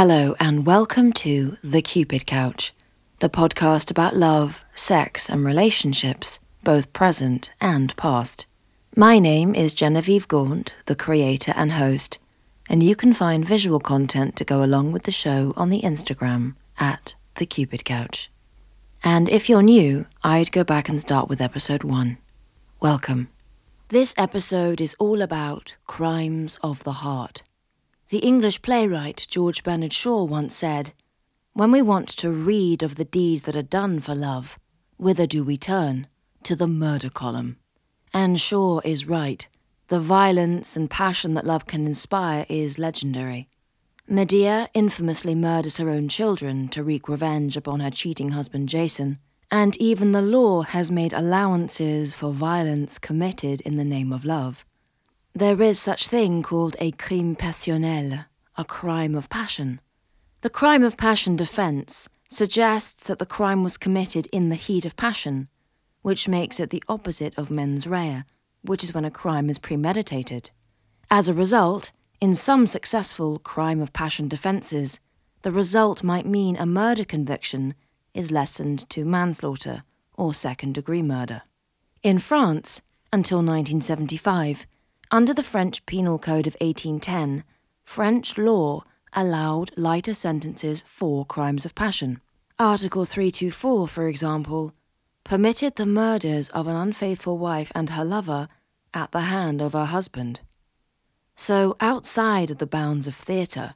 Hello and welcome to The Cupid Couch, the podcast about love, sex and relationships, both present and past. My name is Genevieve Gaunt, the creator and host, and you can find visual content to go along with the show on the Instagram at The Cupid Couch. And if you're new, I'd go back and start with episode 1. Welcome. This episode is all about Crimes of the Heart. The English playwright George Bernard Shaw once said, "When we want to read of the deeds that are done for love, whither do we turn? To the murder column." And Shaw is right. The violence and passion that love can inspire is legendary. Medea infamously murders her own children to wreak revenge upon her cheating husband Jason, and even the law has made allowances for violence committed in the name of love. There is such thing called a crime passionnel, a crime of passion. The crime of passion defense suggests that the crime was committed in the heat of passion, which makes it the opposite of mens rea, which is when a crime is premeditated. As a result, in some successful crime of passion defenses, the result might mean a murder conviction is lessened to manslaughter or second-degree murder. In France, until 1975, under the French Penal Code of 1810, French law allowed lighter sentences for crimes of passion. Article 324, for example, permitted the murders of an unfaithful wife and her lover at the hand of her husband. So, outside of the bounds of theatre,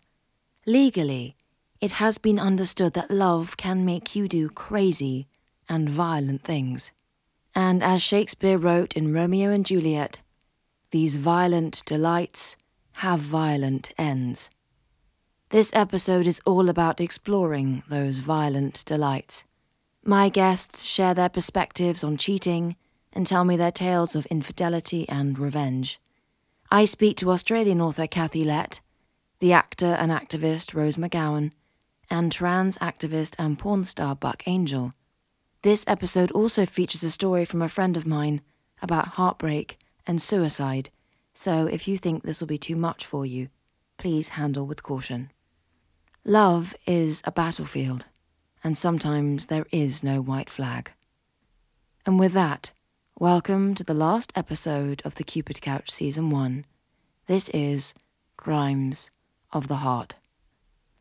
legally, it has been understood that love can make you do crazy and violent things. And as Shakespeare wrote in Romeo and Juliet, these violent delights have violent ends. This episode is all about exploring those violent delights. My guests share their perspectives on cheating and tell me their tales of infidelity and revenge. I speak to Australian author Cathy Lett, the actor and activist Rose McGowan, and trans activist and porn star Buck Angel. This episode also features a story from a friend of mine about heartbreak and suicide, so if you think this will be too much for you, please handle with caution. Love is a battlefield, and sometimes there is no white flag. And with that, welcome to the last episode of The Cupid Couch Season 1. This is Crimes of the Heart.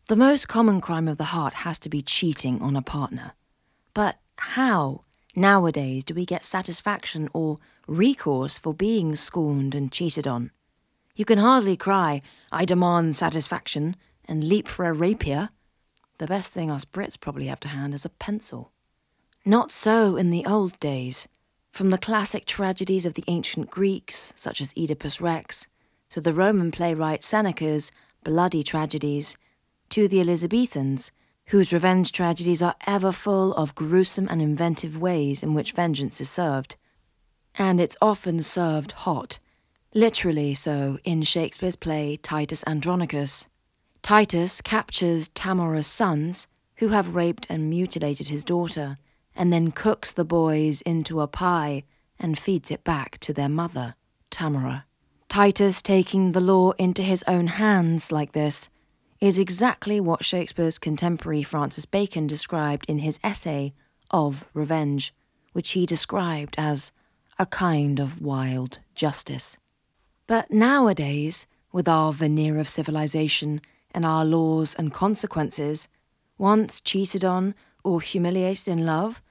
The most common crime of the heart has to be cheating on a partner. But how, nowadays, do we get satisfaction or recourse for being scorned and cheated on? You can hardly cry, "I demand satisfaction," and leap for a rapier. The best thing us Brits probably have to hand is a pencil. Not so in the old days. From the classic tragedies of the ancient Greeks, such as Oedipus Rex, to the Roman playwright Seneca's bloody tragedies, to the Elizabethans, whose revenge tragedies are ever full of gruesome and inventive ways in which vengeance is served. And it's often served hot, literally so in Shakespeare's play Titus Andronicus. Titus captures Tamora's sons, who have raped and mutilated his daughter, and then cooks the boys into a pie and feeds it back to their mother, Tamora. Titus taking the law into his own hands like this is exactly what Shakespeare's contemporary Francis Bacon described in his essay Of Revenge, which he described as a kind of wild justice. But nowadays, with our veneer of civilization and our laws and consequences, once cheated on or humiliated in love,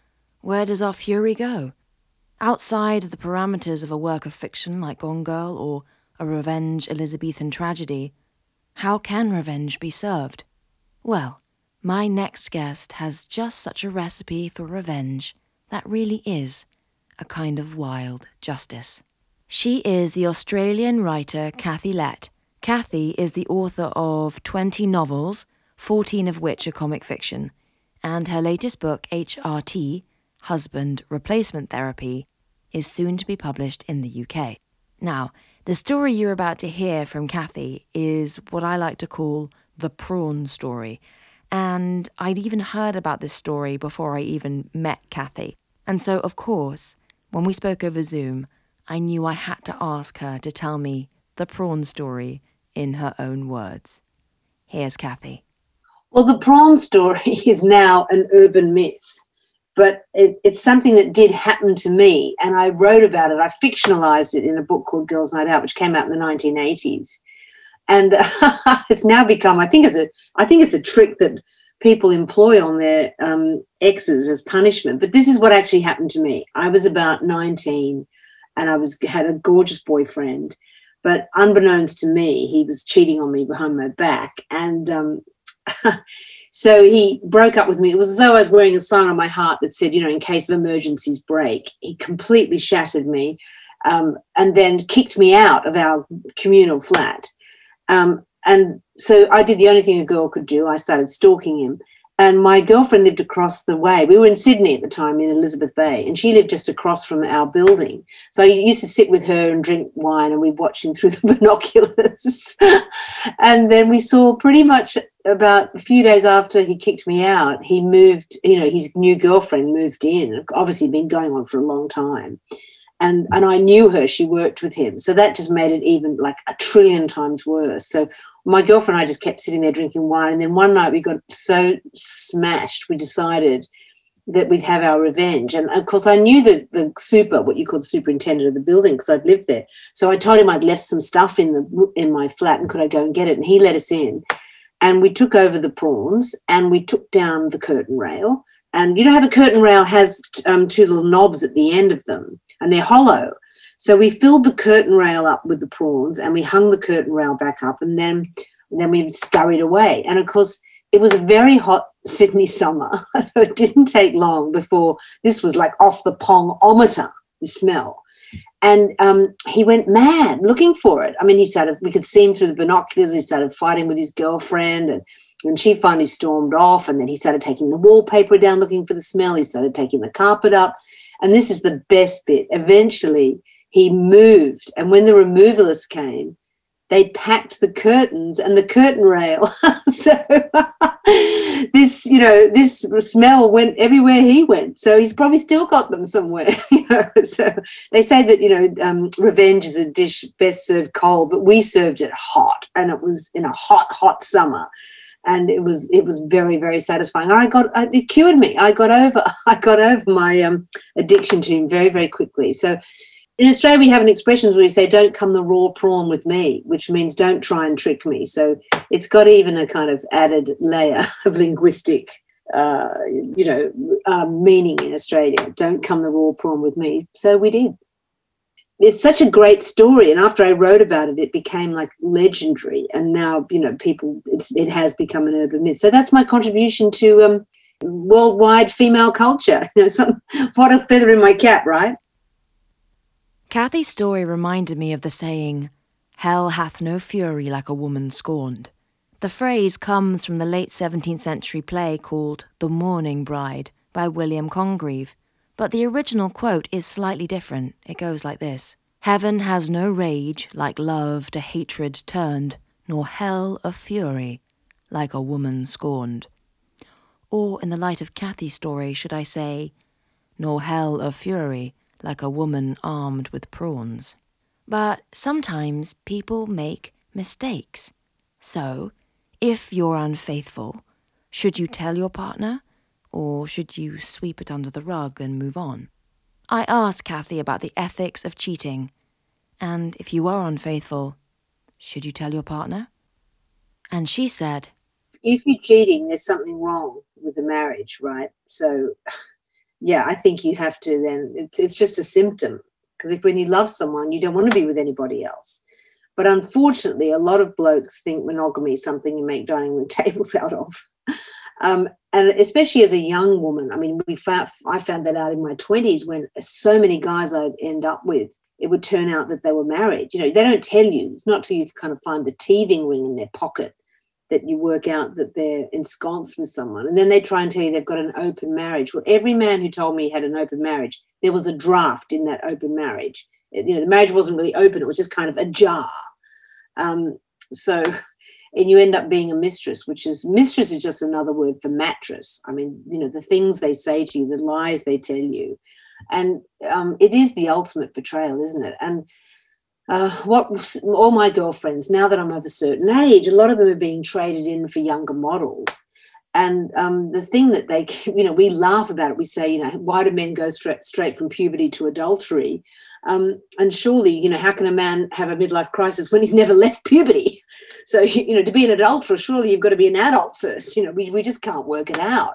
where does our fury go? Outside the parameters of a work of fiction like Gone Girl or a revenge Elizabethan tragedy, how can revenge be served? Well, my next guest has just such a recipe for revenge that really is a kind of wild justice. She is the Australian writer Cathy Lett. Cathy is the author of 20 novels, 14 of which are comic fiction, and her latest book, HRT, Husband Replacement Therapy, is soon to be published in the UK. Now, the story you're about to hear from Cathy is what I like to call the prawn story, and I'd even heard about this story before I even met Cathy. And so, of course, when we spoke over Zoom, I knew I had to ask her to tell me the prawn story in her own words. Here's Cathy. Well, the prawn story is now an urban myth, but it's something that did happen to me, and I wrote about it. I fictionalized it in a book called Girls Night Out, which came out in the 1980s. And it's now become, I think it's a trick that people employ on their exes as punishment. But this is what actually happened to me. I was about 19 and I had a gorgeous boyfriend, but unbeknownst to me, he was cheating on me behind my back. And so he broke up with me. It was as though I was wearing a sign on my heart that said, you know, in case of emergencies, break. He completely shattered me and then kicked me out of our communal flat. And so I did the only thing a girl could do. I started stalking him. And my girlfriend lived across the way. We were in Sydney at the time, in Elizabeth Bay, and she lived just across from our building. So I used to sit with her and drink wine, and we'd watch him through the binoculars. And then we saw pretty much about a few days after he kicked me out, he moved, you know, his new girlfriend moved in. Obviously, it'd been going on for a long time. And I knew her, she worked with him. So that just made it even like a trillion times worse. So my girlfriend and I just kept sitting there drinking wine. And then one night we got so smashed, we decided that we'd have our revenge. And, of course, I knew the what you call the superintendent of the building, because I'd lived there. So I told him I'd left some stuff in my flat and could I go and get it. And he let us in. And we took over the prawns and we took down the curtain rail. And you know how the curtain rail has two little knobs at the end of them? And they're hollow. So we filled the curtain rail up with the prawns and we hung the curtain rail back up, and then we scurried away. And, of course, it was a very hot Sydney summer, so it didn't take long before this was like off the pong-ometer, the smell. And he went mad looking for it. I mean, we could see him through the binoculars. He started fighting with his girlfriend, and she finally stormed off, and then he started taking the wallpaper down looking for the smell. He started taking the carpet up. And this is the best bit. Eventually, he moved. And when the removalists came, they packed the curtains and the curtain rail. So this smell went everywhere he went. So he's probably still got them somewhere. So they say that, revenge is a dish best served cold, but we served it hot. And it was in a hot, hot summer. And it was very, very satisfying. And it cured me. I got over my addiction to him very, very quickly. So in Australia, we have an expression where we say, don't come the raw prawn with me, which means don't try and trick me. So it's got even a kind of added layer of linguistic, meaning in Australia. Don't come the raw prawn with me. So we did. It's such a great story, and after I wrote about it, it became like legendary. And now, people, it has become an urban myth. So that's my contribution to worldwide female culture. What a feather in my cap, right? Cathy's story reminded me of the saying, "Hell hath no fury like a woman scorned." The phrase comes from the late 17th century play called The Mourning Bride by William Congreve. But the original quote is slightly different. It goes like this. Heaven has no rage like love to hatred turned, nor hell of fury like a woman scorned. Or in the light of Cathy's story, should I say, nor hell of fury like a woman armed with prawns. But sometimes people make mistakes. So, if you're unfaithful, should you tell your partner? Or should you sweep it under the rug and move on? I asked Cathy about the ethics of cheating. And if you are unfaithful, should you tell your partner? And she said, if you're cheating, there's something wrong with the marriage, right? So, yeah, I think you have to then, it's just a symptom. Because when you love someone, you don't want to be with anybody else. But unfortunately, a lot of blokes think monogamy is something you make dining room tables out of. And especially as a young woman, I mean, I found that out in my 20s when so many guys I'd end up with, it would turn out that they were married. They don't tell you. It's not till you kind of find the teething ring in their pocket that you work out that they're ensconced with someone. And then they try and tell you they've got an open marriage. Well, every man who told me he had an open marriage, there was a draft in that open marriage. The marriage wasn't really open. It was just kind of ajar. And you end up being a mistress, which is, mistress is just another word for mattress. I mean, the things they say to you, the lies they tell you. And it is the ultimate betrayal, isn't it? And all my girlfriends, now that I'm of a certain age, a lot of them are being traded in for younger models. And the thing that they, you know, we laugh about it. We say, you know, why do men go straight from puberty to adultery? And surely, you know, how can a man have a midlife crisis when he's never left puberty? So, you know, to be an adulterer, surely you've got to be an adult first. You know, we just can't work it out.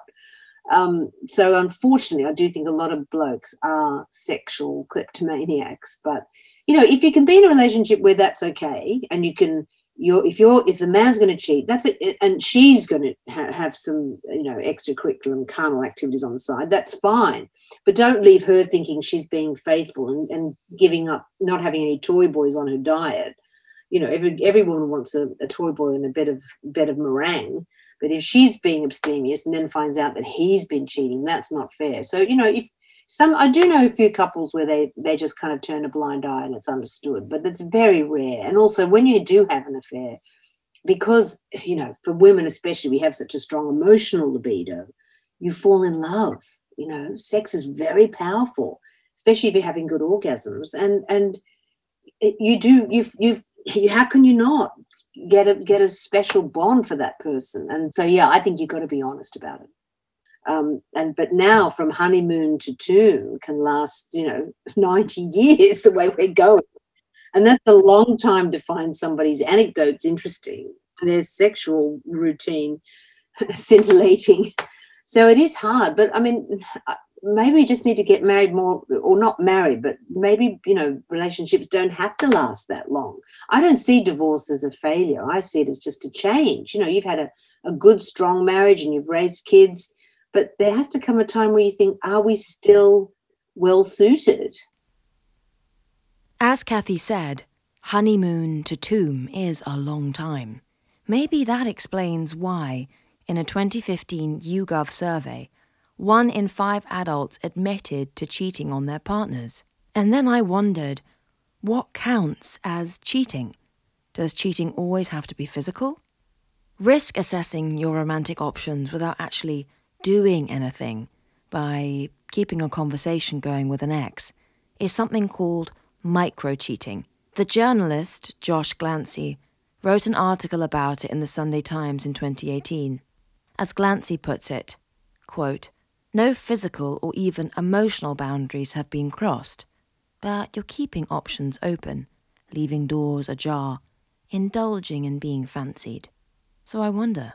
So unfortunately, I do think a lot of blokes are sexual kleptomaniacs. But, you know, if you can be in a relationship where that's okay, and you can, if the man's going to cheat, that's it, and she's going to have some, you know, extracurricular carnal activities on the side, that's fine. But don't leave her thinking she's being faithful and giving up, not having any toy boys on her diet. You know, every woman wants a toy boy and a bed of meringue. But if she's being abstemious and then finds out that he's been cheating, that's not fair. So, you know, I do know a few couples where they just kind of turn a blind eye and it's understood, but that's very rare. And also when you do have an affair, because, you know, for women especially, we have such a strong emotional libido, you fall in love. You know, sex is very powerful, especially if you're having good orgasms. And you do, how can you not get a special bond for that person? And so, yeah, I think you've got to be honest about it. But now from honeymoon to tomb can last, you know, 90 years the way we're going. And that's a long time to find somebody's anecdotes interesting and their sexual routine scintillating. So it is hard. But, I mean, maybe we just need to get married more, or not married, but maybe, you know, relationships don't have to last that long. I don't see divorce as a failure. I see it as just a change. You know, you've had a good, strong marriage and you've raised kids. But there has to come a time where you think, are we still well-suited? As Cathy said, honeymoon to tomb is a long time. Maybe that explains why, in a 2015 YouGov survey, 1 in 5 adults admitted to cheating on their partners. And then I wondered, what counts as cheating? Does cheating always have to be physical? Risk assessing your romantic options without actually doing anything, by keeping a conversation going with an ex, is something called micro-cheating. The journalist, Josh Glancy, wrote an article about it in the Sunday Times in 2018. As Glancy puts it, quote, "No physical or even emotional boundaries have been crossed, but you're keeping options open, leaving doors ajar, indulging in being fancied. So I wonder,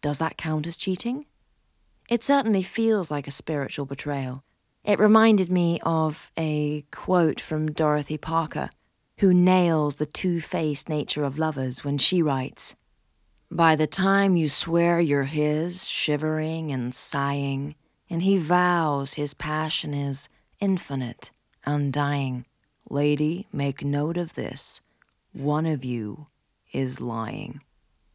does that count as cheating? It certainly feels like a spiritual betrayal." It reminded me of a quote from Dorothy Parker, who nails the two-faced nature of lovers when she writes, "By the time you swear you're his, shivering and sighing, and he vows his passion is infinite, undying. Lady, make note of this. One of you is lying."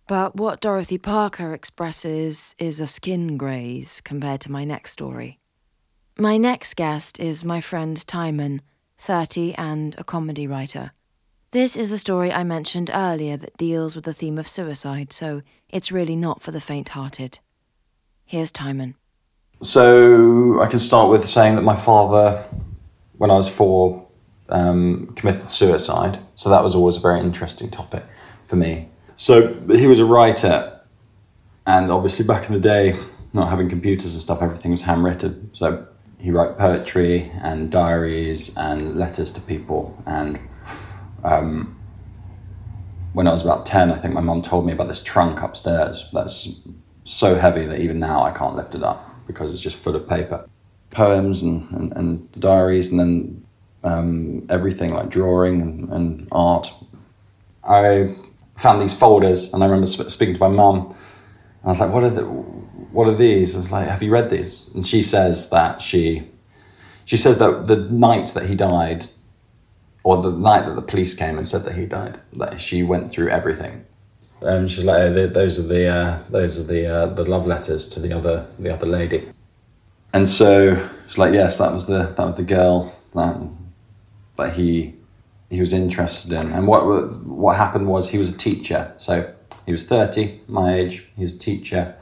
But what Dorothy Parker expresses is a skin graze compared to my next story. My next guest is my friend Tymon, 30 and a comedy writer. This is the story I mentioned earlier that deals with the theme of suicide, so it's really not for the faint-hearted. Here's Tymon. So I can start with saying that my father, when I was 4, committed suicide. So that was always a very interesting topic for me. So he was a writer, and obviously back in the day, not having computers and stuff, everything was handwritten. So he wrote poetry and diaries and letters to people. And when I was about 10, I think my mum told me about this trunk upstairs that's so heavy that even now I can't lift it up because it's just full of paper. Poems and diaries, and then everything like drawing and art. I found these folders, and I remember speaking to my mum, and I was like, what are these? I was like, have you read these? And she says that she says that the night that he died, or the night that the police came and said that he died, that she went through everything. And she's like, oh, those are the love letters to the other lady. And so it's like, yes, that was the girl that he was interested in. And what happened was, he was a teacher. So he was 30, my age, he was a teacher,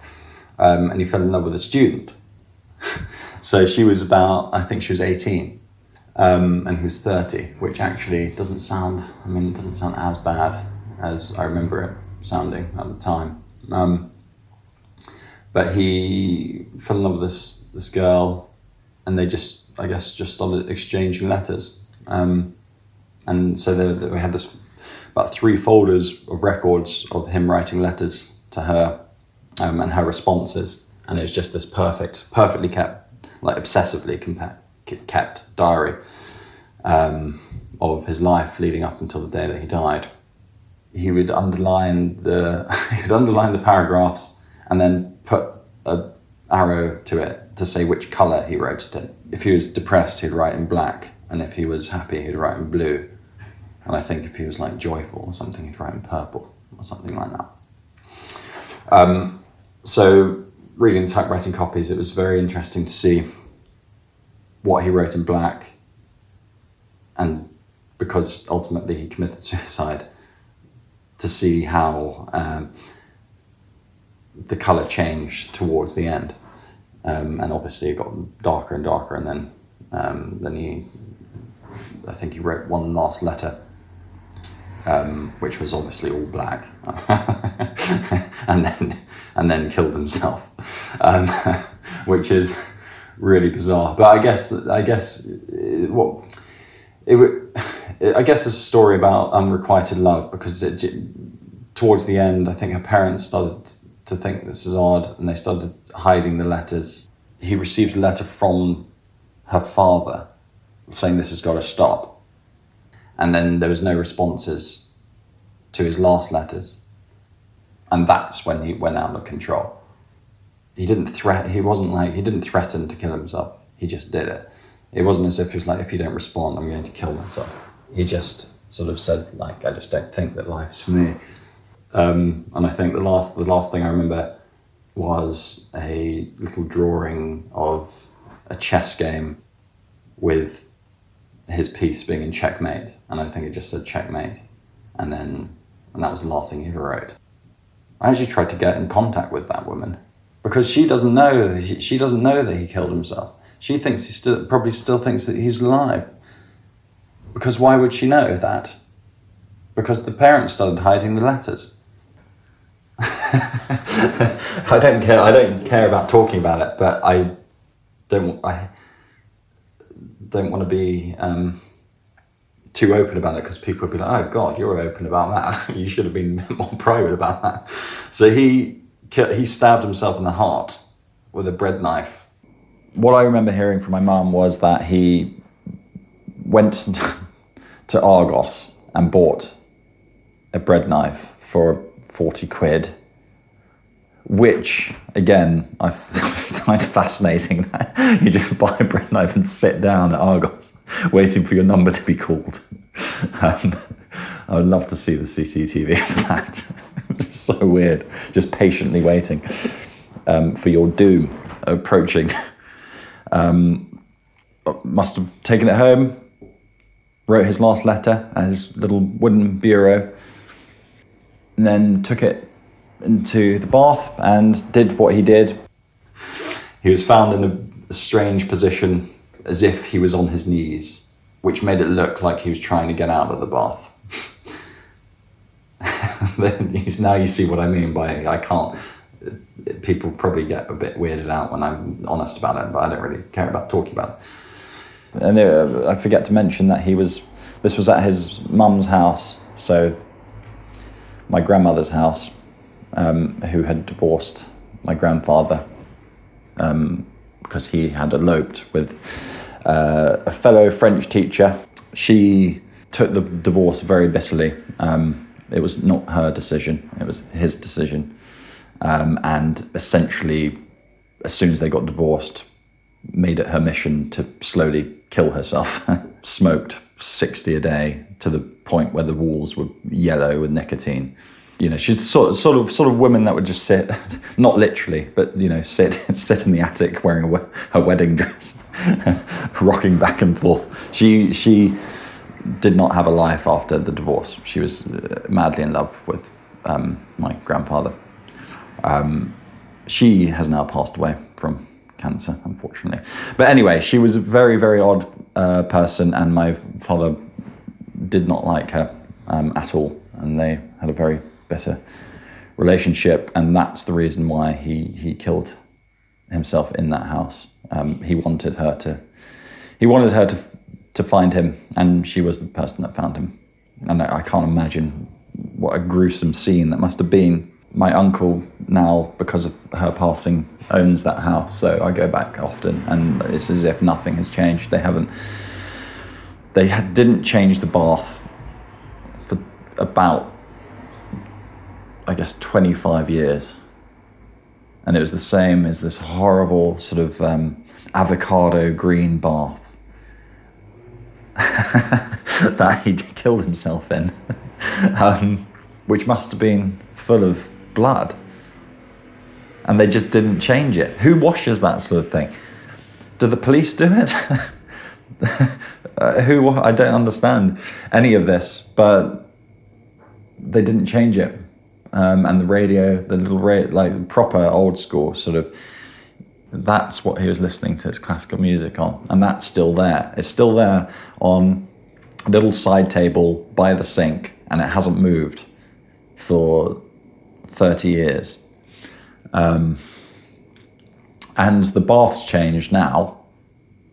and he fell in love with a student. So she was I think she was 18, and he was 30, which actually doesn't sound as bad as I remember it sounding at the time. But he fell in love with this girl, and they just, I guess, just started exchanging letters. And so we had this about 3 folders of records of him writing letters to her, and her responses. And it was just this perfectly kept, like obsessively kept diary of his life leading up until the day that he died. He would underline the paragraphs and then put an arrow to it to say which colour he wrote it in. If he was depressed, he'd write in black, and if he was happy, he'd write in blue. And I think if he was like joyful or something, he'd write in purple or something like that. So reading typewriting copies, it was very interesting to see what he wrote in black, and because ultimately he committed suicide, to see how the colour changed towards the end. And obviously it got darker and darker, and then I think he wrote one last letter, which was obviously all black, and then killed himself, which is really bizarre. But I guess it's a story about unrequited love, because towards the end, I think her parents started to think this is odd, and they started hiding the letters. He received a letter from her father saying this has got to stop. And then there was no responses to his last letters. And that's when he went out of control. He didn't threaten to kill himself. He just did it. It wasn't as if he was like, if you don't respond, I'm going to kill myself. He just sort of said, like, I just don't think that life's for me. And I think the last thing I remember was a little drawing of a chess game with his piece being in checkmate, and I think it just said checkmate, and that was the last thing he ever wrote. I actually tried to get in contact with that woman, because she doesn't know that he killed himself. She thinks probably still thinks that he's alive, because why would she know that? Because the parents started hiding the letters. I don't care about talking about it, but I don't want to be too open about it, because people would be like, oh God, you're open about that. You should have been more private about that. So he stabbed himself in the heart with a bread knife. What I remember hearing from my mum was that he went to Argos and bought a bread knife for 40 £40, which, again, I find fascinating that you just buy a bread knife and sit down at Argos waiting for your number to be called. I would love to see the CCTV for that. It was so weird, just patiently waiting for your doom approaching. Must have taken it home, wrote his last letter at his little wooden bureau, and then took it into the bath and did what he did. He was found in a strange position, as if he was on his knees, which made it look like he was trying to get out of the bath. Now you see what I mean by I can't. People probably get a bit weirded out when I'm honest about it, but I don't really care about talking about it. And I forget to mention that this was at his mum's house, so my grandmother's house, who had divorced my grandfather because he had eloped with a fellow French teacher. She took the divorce very bitterly. It was not her decision, it was his decision. And essentially, as soon as they got divorced, made it her mission to slowly kill herself. Smoked 60 a day to the point where the walls were yellow with nicotine. You know, she's sort of women that would just sit, not literally, but, you know, sit in the attic wearing her wedding dress, rocking back and forth. She did not have a life after the divorce. She was madly in love with my grandfather. She has now passed away from cancer, unfortunately. But anyway, she was a very, very odd person, and my father did not like her at all, and they had a very bitter relationship, and that's the reason why he killed himself in that house. He wanted her to find him, and she was the person that found him. And I can't imagine what a gruesome scene that must have been. My uncle now, because of her passing, owns that house, so I go back often, and it's as if nothing has changed. They didn't change the bath for about, I guess, 25 years. And it was the same as this horrible sort of avocado green bath that he killed himself in, which must have been full of blood. And they just didn't change it. Who washes that sort of thing? Do the police do it? I don't understand any of this, but they didn't change it. And the radio, like proper old school sort of, that's what he was listening to his classical music on. And that's still there. It's still there on a little side table by the sink, and it hasn't moved for 30 years. And the bath's changed now.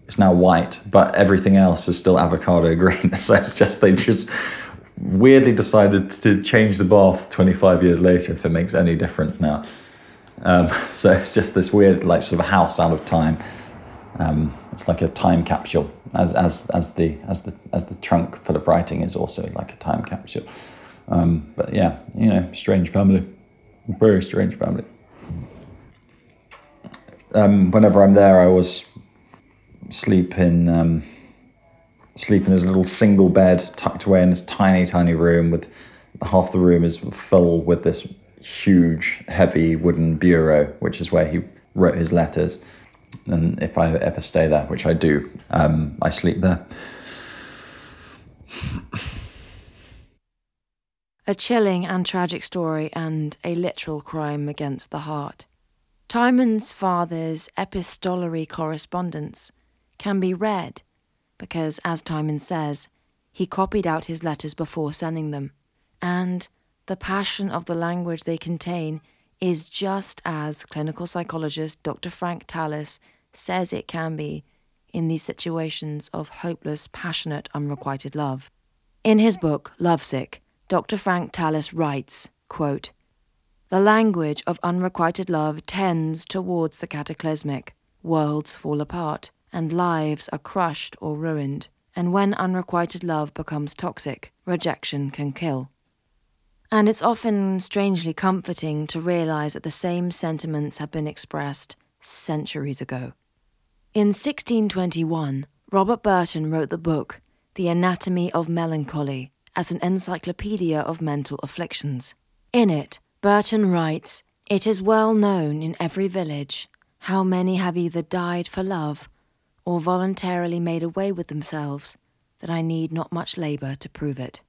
It's now white, but everything else is still avocado green. So it's just, they just weirdly decided to change the bath 25 years later, if it makes any difference now. So it's just this weird, like, sort of house out of time. It's like a time capsule, as the trunk full of writing is also like a time capsule. But yeah, you know, strange family, very strange family. Whenever I'm there, I always sleep in his little single bed, tucked away in this tiny, tiny room. With half the room is full with this huge, heavy wooden bureau, which is where he wrote his letters. And if I ever stay there, which I do, I sleep there. A chilling and tragic story, and a literal crime against the heart. Tymon's father's epistolary correspondence can be read because, as Tymon says, he copied out his letters before sending them, and the passion of the language they contain is just as clinical psychologist Dr. Frank Tallis says it can be in these situations of hopeless, passionate, unrequited love. In his book, Lovesick, Dr. Frank Tallis writes, quote, "The language of unrequited love tends towards the cataclysmic. Worlds fall apart, and lives are crushed or ruined. And when unrequited love becomes toxic, rejection can kill." And it's often strangely comforting to realise that the same sentiments have been expressed centuries ago. In 1621, Robert Burton wrote the book The Anatomy of Melancholy as an encyclopedia of mental afflictions. In it, Burton writes, "It is well known in every village how many have either died for love or voluntarily made away with themselves, that I need not much labour to prove it."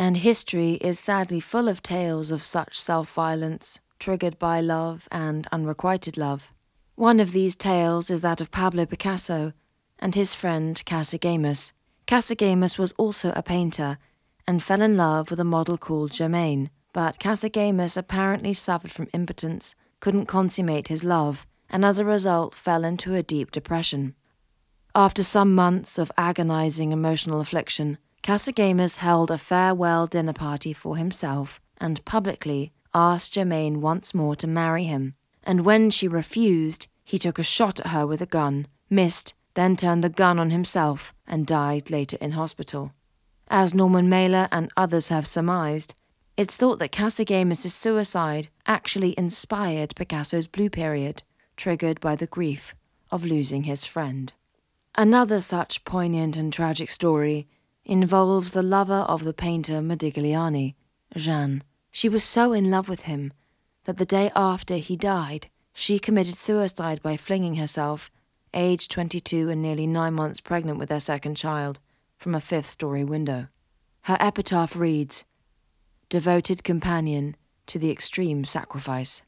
And history is sadly full of tales of such self-violence triggered by love and unrequited love. One of these tales is that of Pablo Picasso and his friend Casagemas. Casagemas was also a painter and fell in love with a model called Germaine, but Casagemas apparently suffered from impotence, couldn't consummate his love, and as a result fell into a deep depression. After some months of agonising emotional affliction, Casagemas held a farewell dinner party for himself and publicly asked Germaine once more to marry him, and when she refused, he took a shot at her with a gun, missed, then turned the gun on himself and died later in hospital. As Norman Mailer and others have surmised, it's thought that Casagemas' suicide actually inspired Picasso's Blue Period, triggered by the grief of losing his friend. Another such poignant and tragic story involves the lover of the painter Modigliani, Jeanne. She was so in love with him that the day after he died, she committed suicide by flinging herself, aged 22 and nearly 9 months pregnant with their second child, from a fifth-story window. Her epitaph reads, "Devoted companion to the extreme sacrifice."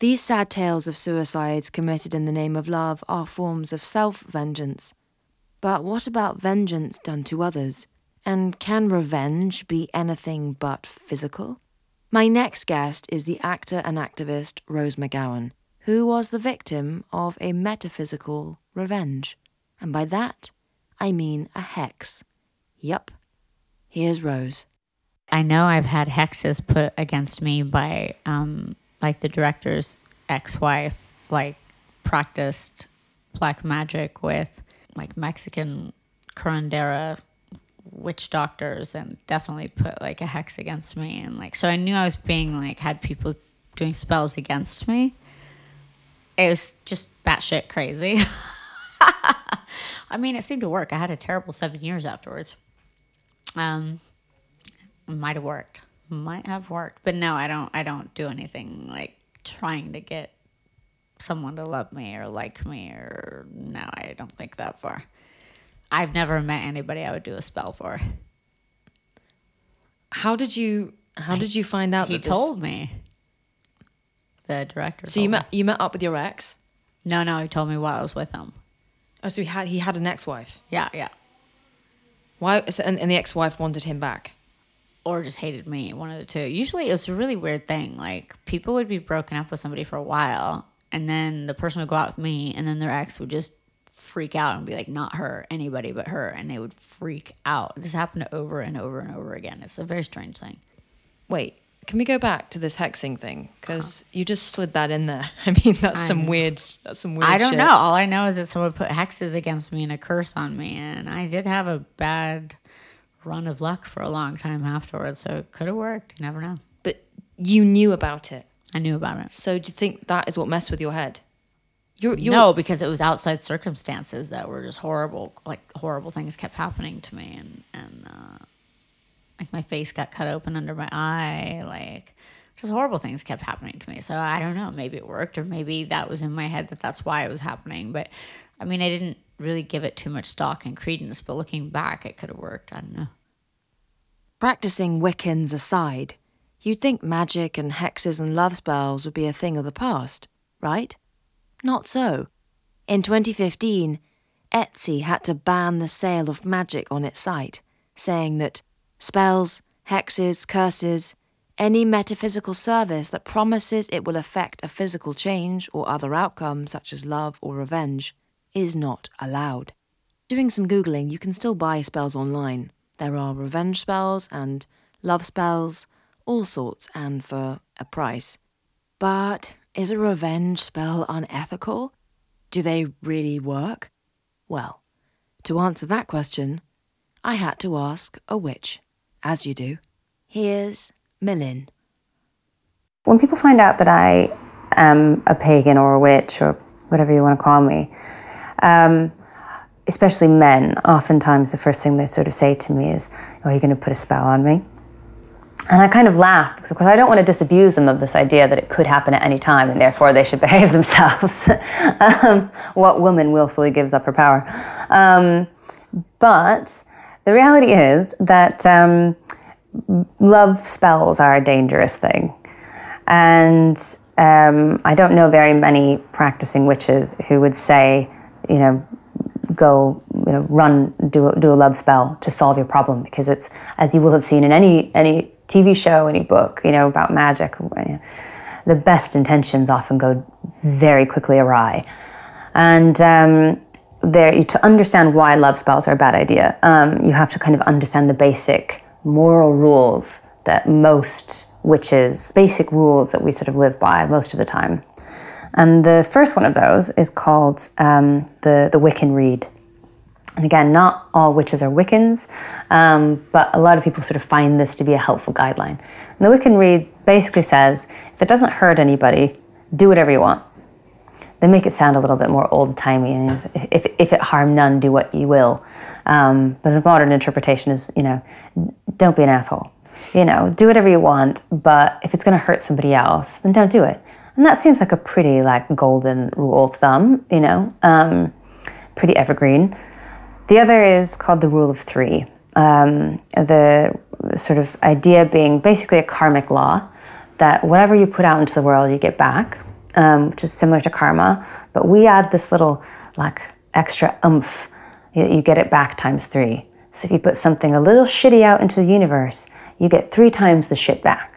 These sad tales of suicides committed in the name of love are forms of self-vengeance. But what about vengeance done to others? And can revenge be anything but physical? My next guest is the actor and activist Rose McGowan, who was the victim of a metaphysical revenge. And by that, I mean a hex. Yup. Here's Rose. I know I've had hexes put against me by, like, the director's ex-wife, like, practiced black magic with, like, Mexican curandera witch doctors, and definitely put, like, a hex against me. And, like, so I knew I was being, like, had people doing spells against me. It was just batshit crazy. I mean, it seemed to work. I had a terrible 7 years afterwards. Might have worked. But no, I don't do anything like trying to get someone to love me or like me, or no, I don't think that far. I've never met anybody I would do a spell for. How did you find out? He told me. The director. So you met up with your ex? No, he told me while I was with him. Oh, so he had an ex-wife? Yeah. Why? And the ex-wife wanted him back? Or just hated me, one of the two. Usually it was a really weird thing. Like, people would be broken up with somebody for a while, and then the person would go out with me, and then their ex would just freak out and be like, not her, anybody but her. And they would freak out. This happened over and over and over again. It's a very strange thing. Wait. Can we go back to this hexing thing? Because you just slid that in there. I mean, that's some weird shit. I don't know. All I know is that someone put hexes against me and a curse on me. And I did have a bad run of luck for a long time afterwards. So it could have worked. You never know. But you knew about it? I knew about it. So do you think that is what messed with your head? No, because it was outside circumstances that were just horrible. Like, horrible things kept happening to me. Like, my face got cut open under my eye. Like, just horrible things kept happening to me. So I don't know. Maybe it worked, or maybe that was in my head that's why it was happening. But, I mean, I didn't really give it too much stock and credence. But looking back, it could have worked. I don't know. Practicing Wiccans aside, you'd think magic and hexes and love spells would be a thing of the past, right? Not so. In 2015, Etsy had to ban the sale of magic on its site, saying that spells, hexes, curses, any metaphysical service that promises it will effect a physical change or other outcome, such as love or revenge, is not allowed. Doing some Googling, you can still buy spells online. There are revenge spells and love spells, all sorts, and for a price. But is a revenge spell unethical? Do they really work? Well, to answer that question, I had to ask a witch. As you do. Here's Millin. When people find out that I am a pagan or a witch or whatever you want to call me, especially men, oftentimes the first thing they sort of say to me is, oh, are you going to put a spell on me? And I kind of laugh, because of course I don't want to disabuse them of this idea that it could happen at any time and therefore they should behave themselves. What woman willfully gives up her power? But the reality is that love spells are a dangerous thing. And I don't know very many practicing witches who would say, you know, go, you know, run, do a love spell to solve your problem, because it's, as you will have seen in any TV show, any book, you know, about magic, the best intentions often go very quickly awry. And to understand why love spells are a bad idea, you have to kind of understand the basic moral rules that most witches, basic rules that we sort of live by most of the time. And the first one of those is called the Wiccan Rede. And again, not all witches are Wiccans, but a lot of people sort of find this to be a helpful guideline. And the Wiccan Rede basically says, if it doesn't hurt anybody, do whatever you want. They make it sound a little bit more old-timey, and if it harm none, do what you will. But a modern interpretation is, you know, don't be an asshole. You know, do whatever you want, but if it's going to hurt somebody else, then don't do it. And that seems like a pretty, like, golden rule of thumb, you know, pretty evergreen. The other is called the Rule of Three. The sort of idea being basically a karmic law that whatever you put out into the world, you get back, which is similar to karma. But we add this little, like, extra oomph. You get it back times three. So if you put something a little shitty out into the universe, you get 3 times the shit back.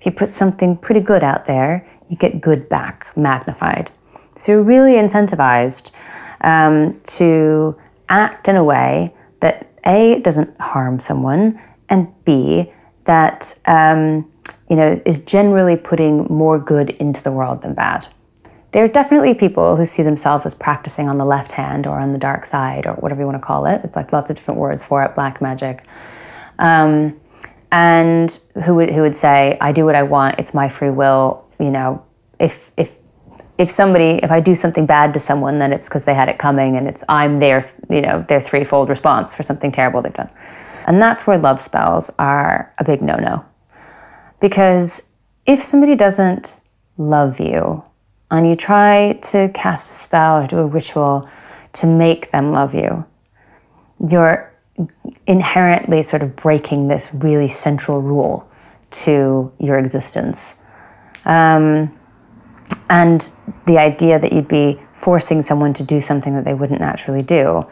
If If you put something pretty good out there, you get good back, magnified. So you're really incentivized to act in a way that A, doesn't harm someone, and B, that is generally putting more good into the world than bad. There are definitely people who see themselves as practicing on the left hand or on the dark side or whatever you want to call it. It's like lots of different words for it, black magic. And who would say, I do what I want, it's my free will. You know, if I do something bad to someone, then it's because they had it coming and I'm their threefold response for something terrible they've done. And that's where love spells are a big no-no. Because if somebody doesn't love you and you try to cast a spell or do a ritual to make them love you, you're inherently sort of breaking this really central rule to your existence. And the idea that you'd be forcing someone to do something that they wouldn't naturally do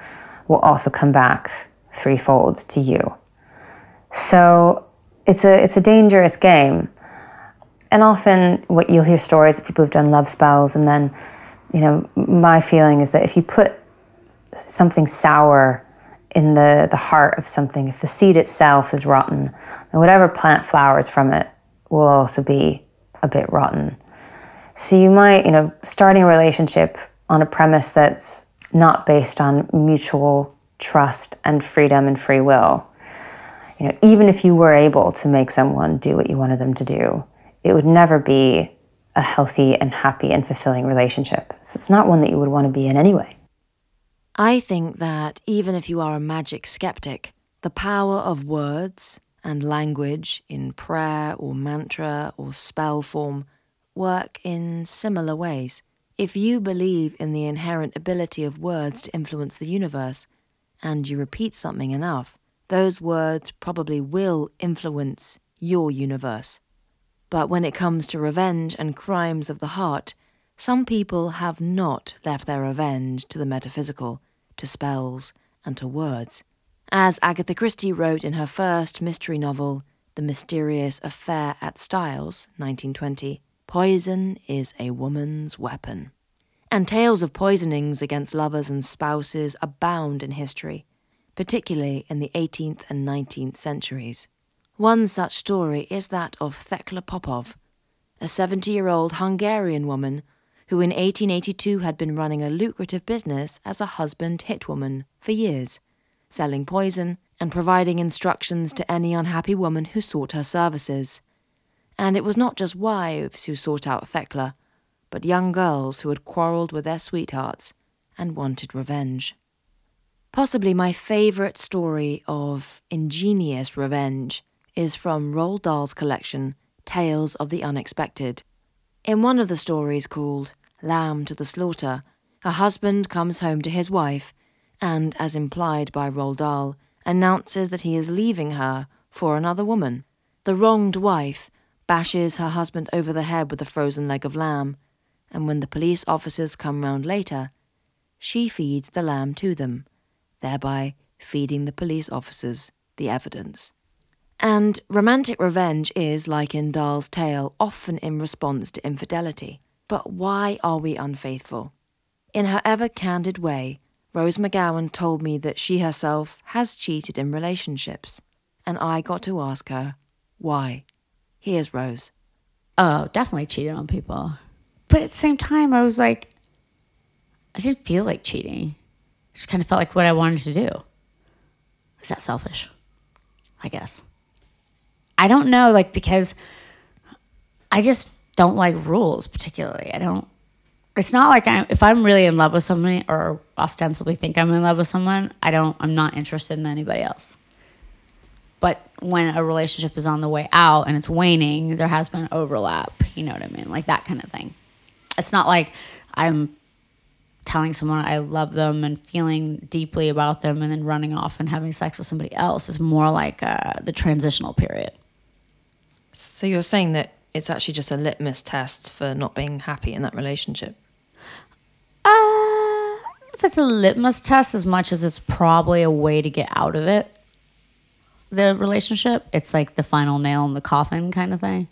will also come back threefold to you. So it's a dangerous game. And often what you'll hear stories of people who've done love spells, and then, my feeling is that if you put something sour in the heart of something, if the seed itself is rotten, then whatever plant flowers from it will also be a bit rotten. So you might, starting a relationship on a premise that's not based on mutual trust and freedom and free will. Even if you were able to make someone do what you wanted them to do, it would never be a healthy and happy and fulfilling relationship. So it's not one that you would want to be in anyway. I think that even if you are a magic skeptic, the power of words and language in prayer or mantra or spell form work in similar ways. If you believe in the inherent ability of words to influence the universe, and you repeat something enough, those words probably will influence your universe. But when it comes to revenge and crimes of the heart, some people have not left their revenge to the metaphysical, to spells, and to words. As Agatha Christie wrote in her first mystery novel, The Mysterious Affair at Styles, 1920, poison is a woman's weapon. And tales of poisonings against lovers and spouses abound in history, particularly in the 18th and 19th centuries. One such story is that of Thekla Popov, a 70-year-old Hungarian woman who in 1882 had been running a lucrative business as a husband hitwoman for years, selling poison and providing instructions to any unhappy woman who sought her services. And it was not just wives who sought out Thekla, but young girls who had quarrelled with their sweethearts and wanted revenge. Possibly my favourite story of ingenious revenge is from Roald Dahl's collection, Tales of the Unexpected. In one of the stories called Lamb to the Slaughter, a husband comes home to his wife and, as implied by Roald Dahl, announces that he is leaving her for another woman. The wronged wife bashes her husband over the head with a frozen leg of lamb, and when the police officers come round later, she feeds the lamb to them, thereby feeding the police officers the evidence. And romantic revenge is, like in Dahl's tale, often in response to infidelity. But why are we unfaithful? In her ever-candid way, Rose McGowan told me that she herself has cheated in relationships, and I got to ask her why. Here's Rose. Oh, definitely cheated on people. But at the same time, I was like, I didn't feel like cheating. I just kind of felt like what I wanted to do. Is that selfish? I guess. I don't know, because I just don't like rules particularly. It's not like if I'm really in love with somebody or ostensibly think I'm in love with someone, I'm not interested in anybody else. But when a relationship is on the way out and it's waning, there has been overlap. You know what I mean? Like that kind of thing. It's not like I'm telling someone I love them and feeling deeply about them and then running off and having sex with somebody else. Is more like the transitional period. So you're saying that it's actually just a litmus test for not being happy in that relationship? I don't know if it's a litmus test as much as it's probably a way to get out of it, the relationship. It's like the final nail in the coffin kind of thing.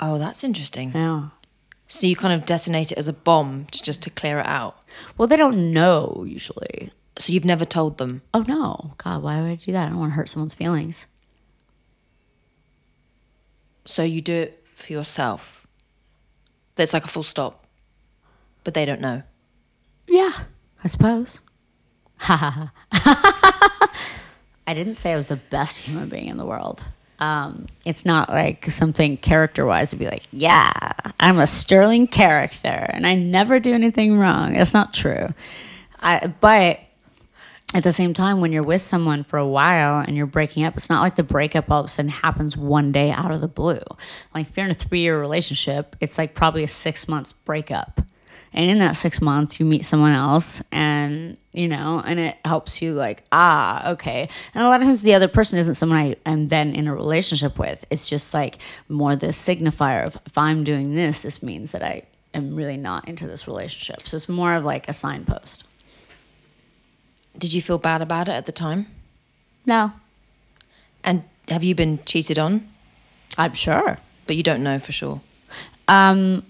Oh, that's interesting. Yeah. So you kind of detonate it as a bomb just to clear it out? Well, they don't know usually. So you've never told them? Oh, no. God, why would I do that? I don't want to hurt someone's feelings. So you do it for yourself? That's like a full stop, but they don't know? Yeah, I suppose. Ha ha. I didn't say I was the best human being in the world. It's not like something character-wise to be like, yeah, I'm a sterling character and I never do anything wrong. That's not true. But at the same time, when you're with someone for a while and you're breaking up, it's not like the breakup all of a sudden happens one day out of the blue. Like if you're in a 3-year relationship, it's like probably a 6-month breakup. And in that 6 months, you meet someone else and, you know, and it helps you like, ah, okay. And a lot of times the other person isn't someone I am then in a relationship with. It's just like more the signifier of if I'm doing this, this means that I am really not into this relationship. So it's more of like a signpost. Did you feel bad about it at the time? No. And have you been cheated on? I'm sure. But you don't know for sure? No.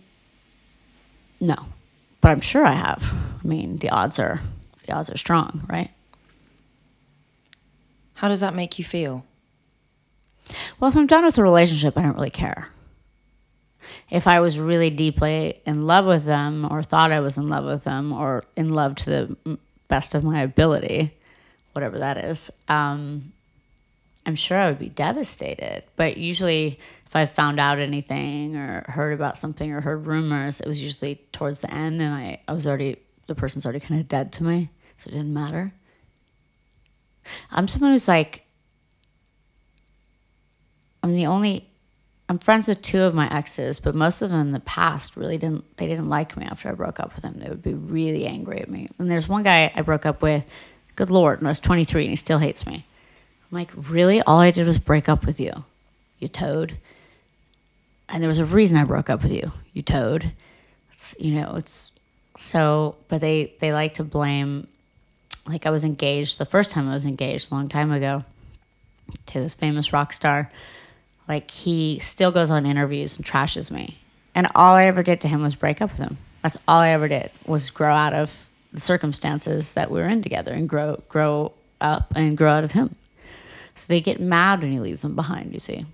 But I'm sure I have. I mean, the odds are strong, right? How does that make you feel? Well, if I'm done with a relationship, I don't really care. If I was really deeply in love with them or thought I was in love with them or in love to the best of my ability, whatever that is, I'm sure I would be devastated. But usually if I found out anything or heard about something or heard rumors, it was usually towards the end and I was already, the person's already kind of dead to me. So it didn't matter. I'm someone who's like, I'm friends with 2 of my exes, but most of them in the past really didn't like me after I broke up with them. They would be really angry at me. And there's one guy I broke up with, good Lord, when I was 23 and he still hates me. I'm like, really? All I did was break up with you, you toad. And there was a reason I broke up with you, you toad. But they like to blame, like I was engaged, the first time I was engaged a long time ago to this famous rock star. Like he still goes on interviews and trashes me. And all I ever did to him was break up with him. That's all I ever did was grow out of the circumstances that we were in together and grow up and grow out of him. So they get mad when you leave them behind, you see.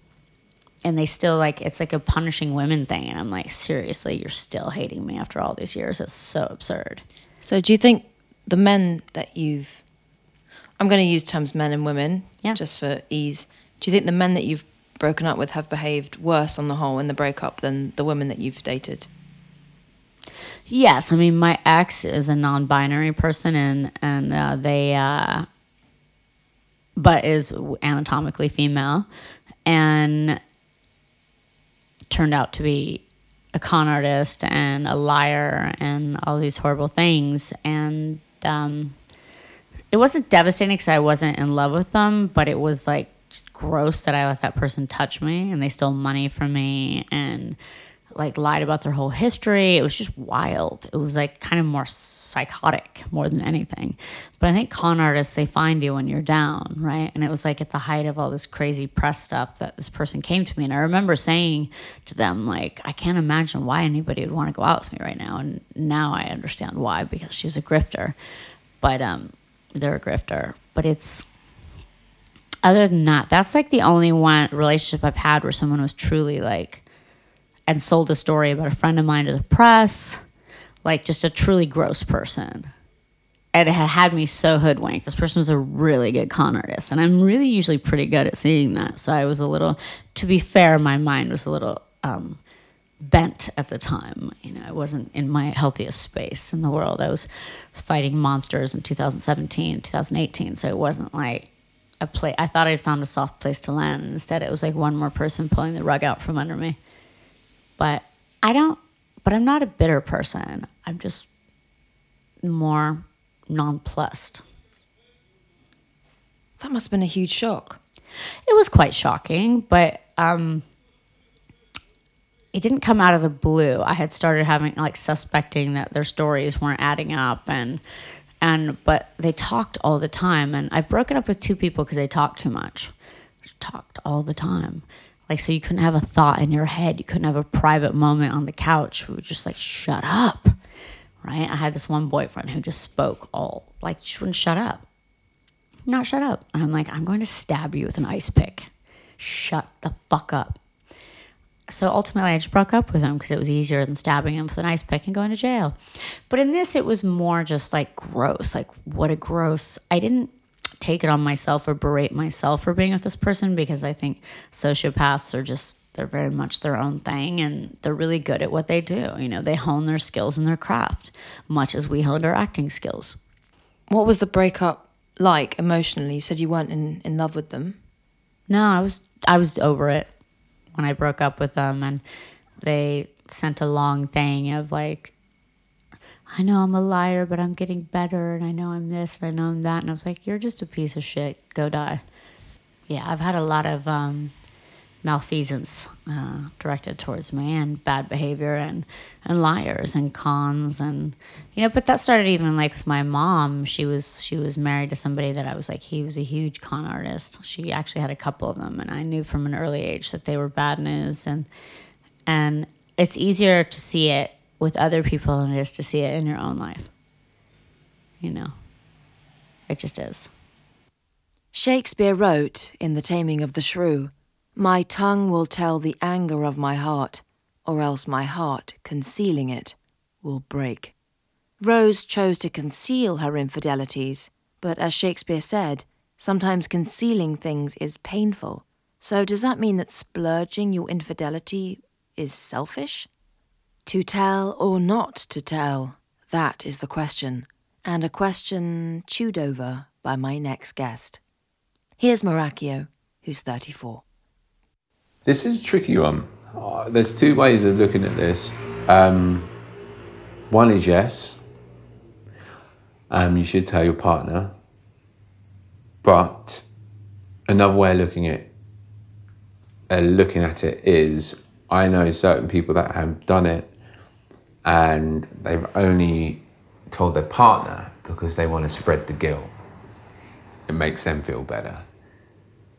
And they still like, it's like a punishing women thing. And I'm like, seriously, you're still hating me after all these years. It's so absurd. So do you think the men that I'm going to use terms men and women, yeah, just for ease. Do you think the men that you've broken up with have behaved worse on the whole in the breakup than the women that you've dated? Yes. I mean, my ex is a non-binary person and they... But is anatomically female and turned out to be a con artist and a liar and all these horrible things. And it wasn't devastating because I wasn't in love with them, but it was like just gross that I let that person touch me and they stole money from me and like lied about their whole history. It was just wild. It was like kind of more psychotic more than anything. But I think con artists, they find you when you're down, right? And it was like at the height of all this crazy press stuff that this person came to me. And I remember saying to them, like, I can't imagine why anybody would want to go out with me right now. And now I understand why, because she's a grifter. But they're a grifter. But it's, other than that, that's like the only one relationship I've had where someone was truly like, and sold a story about a friend of mine to the press, like just a truly gross person. And it had me so hoodwinked. This person was a really good con artist, and I'm really usually pretty good at seeing that. So I was a little, to be fair, my mind was a little bent at the time. You know, I wasn't in my healthiest space in the world. I was fighting monsters in 2017, 2018, so it wasn't like, I thought I'd found a soft place to land, and instead it was like one more person pulling the rug out from under me. But I'm not a bitter person. I'm just more nonplussed. That must have been a huge shock. It was quite shocking, but it didn't come out of the blue. I had started having suspecting that their stories weren't adding up but they talked all the time, and I've broken up with 2 people because they talked too much. Just talked all the time. Like, so you couldn't have a thought in your head. You couldn't have a private moment on the couch. We were just like, shut up, right? I had this one boyfriend who just spoke all, like, she wouldn't shut up. Not shut up. And I'm like, I'm going to stab you with an ice pick. Shut the fuck up. So ultimately, I just broke up with him because it was easier than stabbing him with an ice pick and going to jail. But in this, it was more just like gross. Like, what a gross. I didn't take it on myself or berate myself for being with this person, because I think sociopaths are just, they're very much their own thing, and they're really good at what they do. You know, they hone their skills and their craft, much as we honed our acting skills. What was the breakup like emotionally? You said you weren't in love with them. No, I was over it when I broke up with them, and they sent a long thing of like, I know I'm a liar, but I'm getting better, and I know I'm this, and I know I'm that. And I was like, you're just a piece of shit. Go die. Yeah, I've had a lot of malfeasance directed towards me, and bad behavior, and liars, and cons, and, you know, but that started even, like, with my mom. She was married to somebody that I was like, he was a huge con artist. She actually had a couple of them, and I knew from an early age that they were bad news, and it's easier to see it with other people than it is to see it in your own life. You know, it just is. Shakespeare wrote in The Taming of the Shrew, "My tongue will tell the anger of my heart, or else my heart, concealing it, will break." Rose chose to conceal her infidelities, but as Shakespeare said, sometimes concealing things is painful. So does that mean that splurging your infidelity is selfish? To tell or not to tell, that is the question, and a question chewed over by my next guest. Here's Maracchio, who's 34. This is a tricky one. There's two ways of looking at this. One is yes, you should tell your partner, but another way of looking at it is, I know certain people that have done it, and they've only told their partner because they want to spread the guilt. It makes them feel better.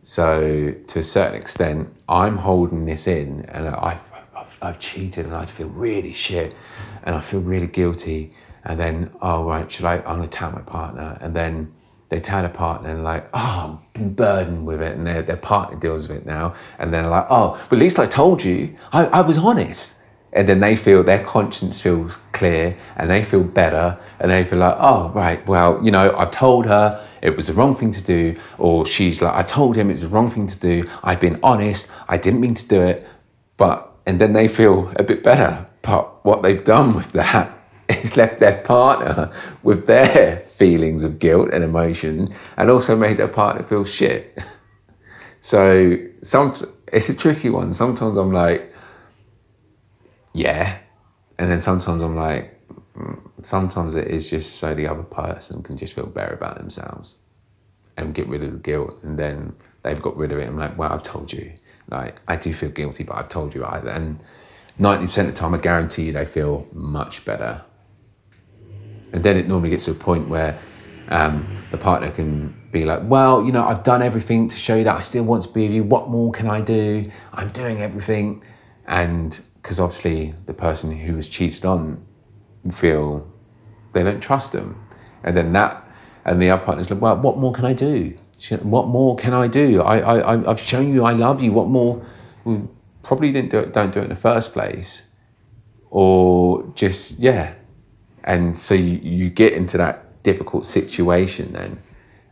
So to a certain extent, I'm holding this in, and I've cheated, and I feel really shit, and I feel really guilty. And then, oh, right, I'm going to tell my partner. And then they tell their partner, and like, oh, I'm burdened with it. And their partner deals with it now. And they're like, oh, but at least I told you, I was honest. And then they feel, their conscience feels clear, and they feel better, and they feel like, oh, right, well, you know, I've told her it was the wrong thing to do, or she's like, I told him it's the wrong thing to do, I've been honest, I didn't mean to do it, but, and then they feel a bit better. But what they've done with that is left their partner with their feelings of guilt and emotion, and also made their partner feel shit. So it's a tricky one. Sometimes I'm like, yeah, and then sometimes I'm like, sometimes it is just so the other person can just feel better about themselves and get rid of the guilt, and then they've got rid of it. I'm like, well, I've told you, like, I do feel guilty, but I've told you either. And 90% of the time, I guarantee you, they feel much better. And then it normally gets to a point where the partner can be like, well, you know, I've done everything to show you that I still want to be with you. What more can I do? I'm doing everything. And because obviously the person who was cheated on feel they don't trust them. And then that, and the other partner's like, well, what more can I do? What more can I do? I've shown you I love you. What more? We probably didn't do it, don't do it in the first place. Or just, yeah. And so you get into that difficult situation then.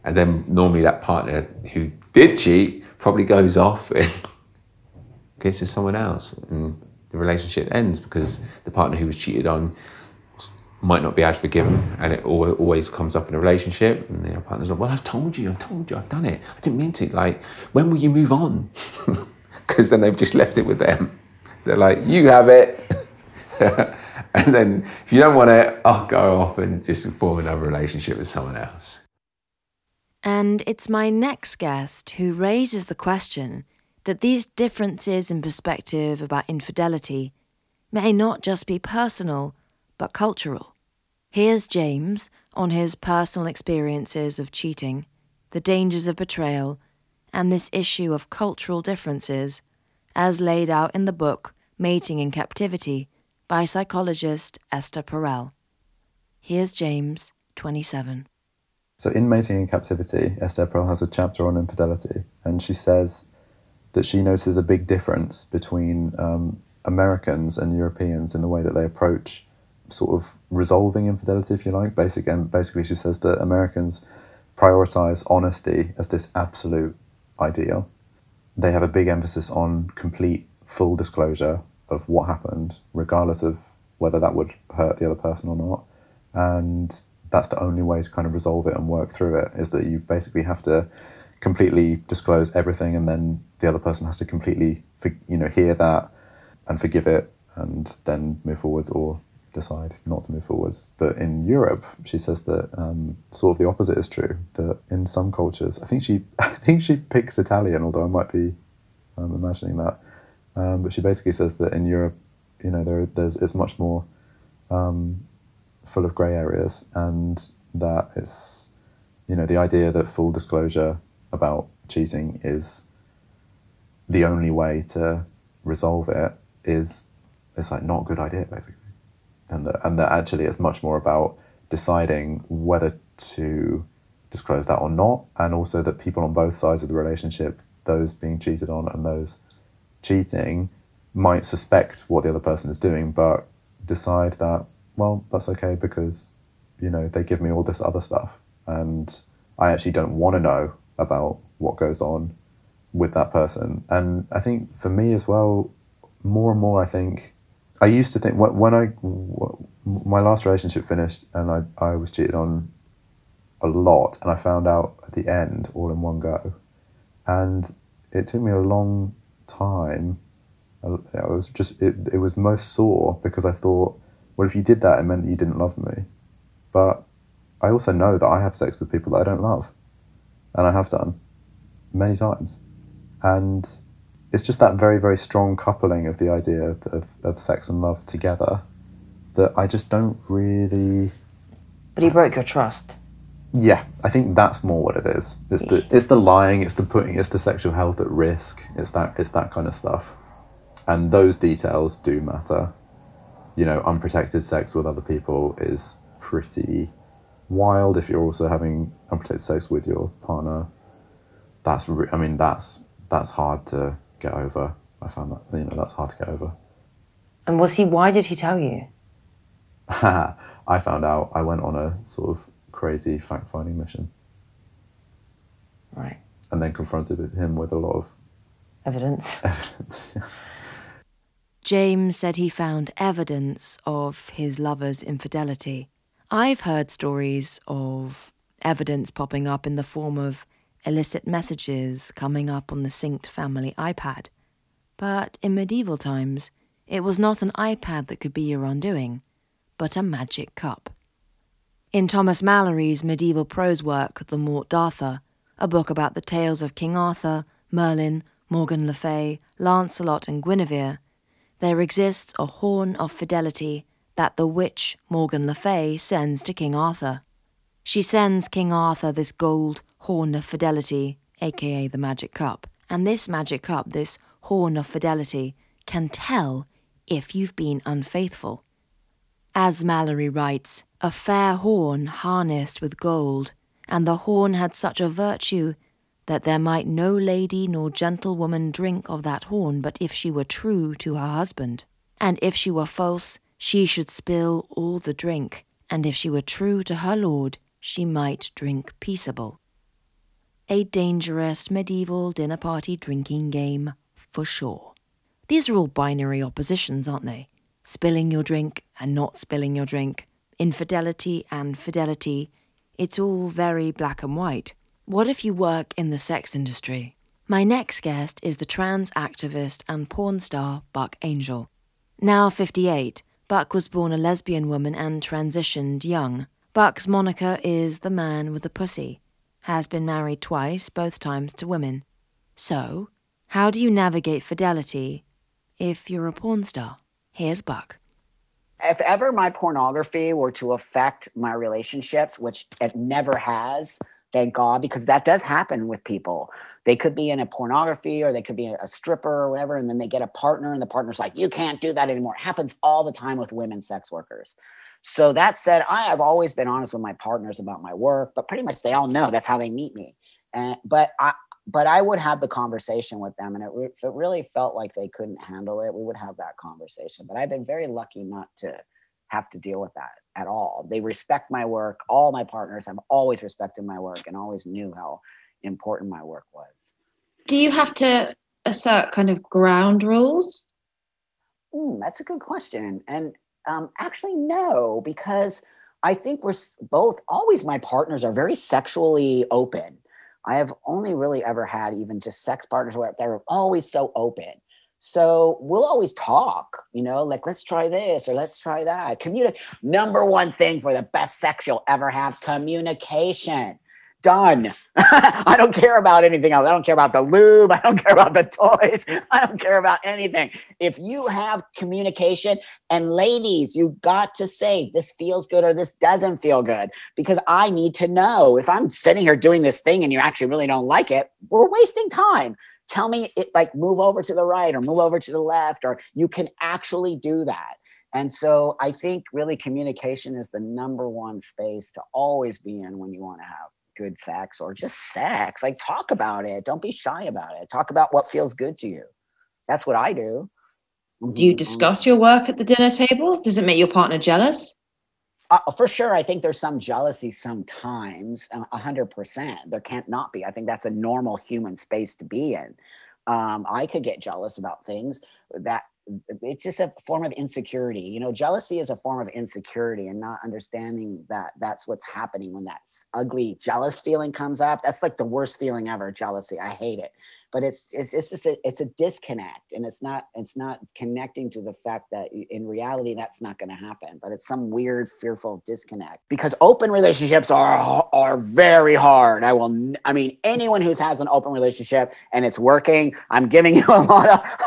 And then normally that partner who did cheat probably goes off and gets to someone else. And the relationship ends because the partner who was cheated on might not be able to forgive them, and it always comes up in a relationship, and the partner's like, well, I've told you, I've done it. I didn't mean to. Like, when will you move on? Because then they've just left it with them. They're like, you have it. And then if you don't want it, I'll go off and just form another relationship with someone else. And it's my next guest who raises the question that these differences in perspective about infidelity may not just be personal, but cultural. Here's James on his personal experiences of cheating, the dangers of betrayal, and this issue of cultural differences as laid out in the book Mating in Captivity by psychologist Esther Perel. Here's James, 27. So in Mating in Captivity, Esther Perel has a chapter on infidelity, and she says that she notices a big difference between Americans and Europeans in the way that they approach sort of resolving infidelity, if you like. Basically, she says that Americans prioritise honesty as this absolute ideal. They have a big emphasis on complete, full disclosure of what happened, regardless of whether that would hurt the other person or not. And that's the only way to kind of resolve it and work through it, is that you basically have to completely disclose everything, and then the other person has to completely, hear that and forgive it and then move forwards or decide not to move forwards. But in Europe, she says that sort of the opposite is true, that in some cultures, I think she picks Italian, although I might be imagining that. But she basically says that in Europe, it's much more full of grey areas, and that it's, the idea that full disclosure about cheating is the only way to resolve it is like not a good idea, basically. And that actually it's much more about deciding whether to disclose that or not, and also that people on both sides of the relationship, those being cheated on and those cheating, might suspect what the other person is doing, but decide that, well, that's okay because, they give me all this other stuff and I actually don't want to know about what goes on with that person. And I think for me as well, more and more, I used to think when my last relationship finished and I was cheated on a lot, and I found out at the end all in one go, and it took me a long time. It was most sore because I thought, well, if you did that, it meant that you didn't love me. But I also know that I have sex with people that I don't love, and I have done many times, and it's just that very, very strong coupling of the idea of sex and love together that I just don't really... But he broke your trust. Yeah, I think that's more what it is. It's the lying, it's the putting, it's the sexual health at risk, it's that kind of stuff. And those details do matter. Unprotected sex with other people is pretty wild. If you're also having unprotected sex with your partner, that's hard to get over. I found that, that's hard to get over. And why did he tell you? I found out. I went on a sort of crazy fact-finding mission. Right. And then confronted him with a lot of... Evidence. James said he found evidence of his lover's infidelity. I've heard stories of evidence popping up in the form of illicit messages coming up on the synced family iPad. But in medieval times, it was not an iPad that could be your undoing, but a magic cup. In Thomas Malory's medieval prose work, The Mort d'Arthur, a book about the tales of King Arthur, Merlin, Morgan Le Fay, Lancelot and Guinevere, there exists a horn of fidelity that the witch Morgan Le Fay sends to King Arthur. She sends King Arthur this gold horn of fidelity, aka the magic cup. And this magic cup, this horn of fidelity, can tell if you've been unfaithful. As Malory writes, a fair horn harnessed with gold, and the horn had such a virtue that there might no lady nor gentlewoman drink of that horn but if she were true to her husband. And if she were false, she should spill all the drink, and if she were true to her lord, she might drink peaceable. A dangerous medieval dinner party drinking game, for sure. These are all binary oppositions, aren't they? Spilling your drink and not spilling your drink. Infidelity and fidelity. It's all very black and white. What if you work in the sex industry? My next guest is the trans activist and porn star Buck Angel. Now 58, Buck was born a lesbian woman and transitioned young. Buck's moniker is the man with the pussy. Has been married twice, both times to women. So, how do you navigate fidelity if you're a porn star? Here's Buck. If ever my pornography were to affect my relationships, which it never has, thank God, because that does happen with people. They could be in a pornography or they could be a stripper or whatever, and then they get a partner and the partner's like, you can't do that anymore. It happens all the time with women sex workers. So that said, I have always been honest with my partners about my work, but pretty much they all know that's how they meet me. But I would have the conversation with them, and if it really felt like they couldn't handle it, we would have that conversation. But I've been very lucky not to have to deal with that at all. They respect my work. All my partners have always respected my work and always knew how important my work was. Do you have to assert kind of ground rules? That's a good question. And actually, no, because I think we're both, always my partners are very sexually open. I have only really ever had even just sex partners where they're always so open. So we'll always talk, you know, like, let's try this or let's try that. Number one thing for the best sex you'll ever have, communication. Done. I don't care about anything else. I don't care about the lube. I don't care about the toys. I don't care about anything. If you have communication, and ladies, you got to say, this feels good or this doesn't feel good, because I need to know. If I'm sitting here doing this thing and you actually really don't like it, we're wasting time. Tell me, it, like, move over to the right or move over to the left, or you can actually do that. And so I think really communication is the number one space to always be in when you want to have good sex or just sex. Like, talk about it. Don't be shy about it. Talk about what feels good to you. That's what I do. Do you discuss your work at the dinner table? Does it make your partner jealous? For sure. I think there's some jealousy sometimes, 100%. There can't not be. I think that's a normal human space to be in. I could get jealous about things. That it's just a form of insecurity. You know, jealousy is a form of insecurity, and not understanding that that's what's happening when that ugly jealous feeling comes up. That's like the worst feeling ever, jealousy. I hate it. But it's a disconnect, and it's not connecting to the fact that in reality that's not going to happen. But it's some weird fearful disconnect, because open relationships are very hard. I mean anyone who has an open relationship and it's working, I'm giving you a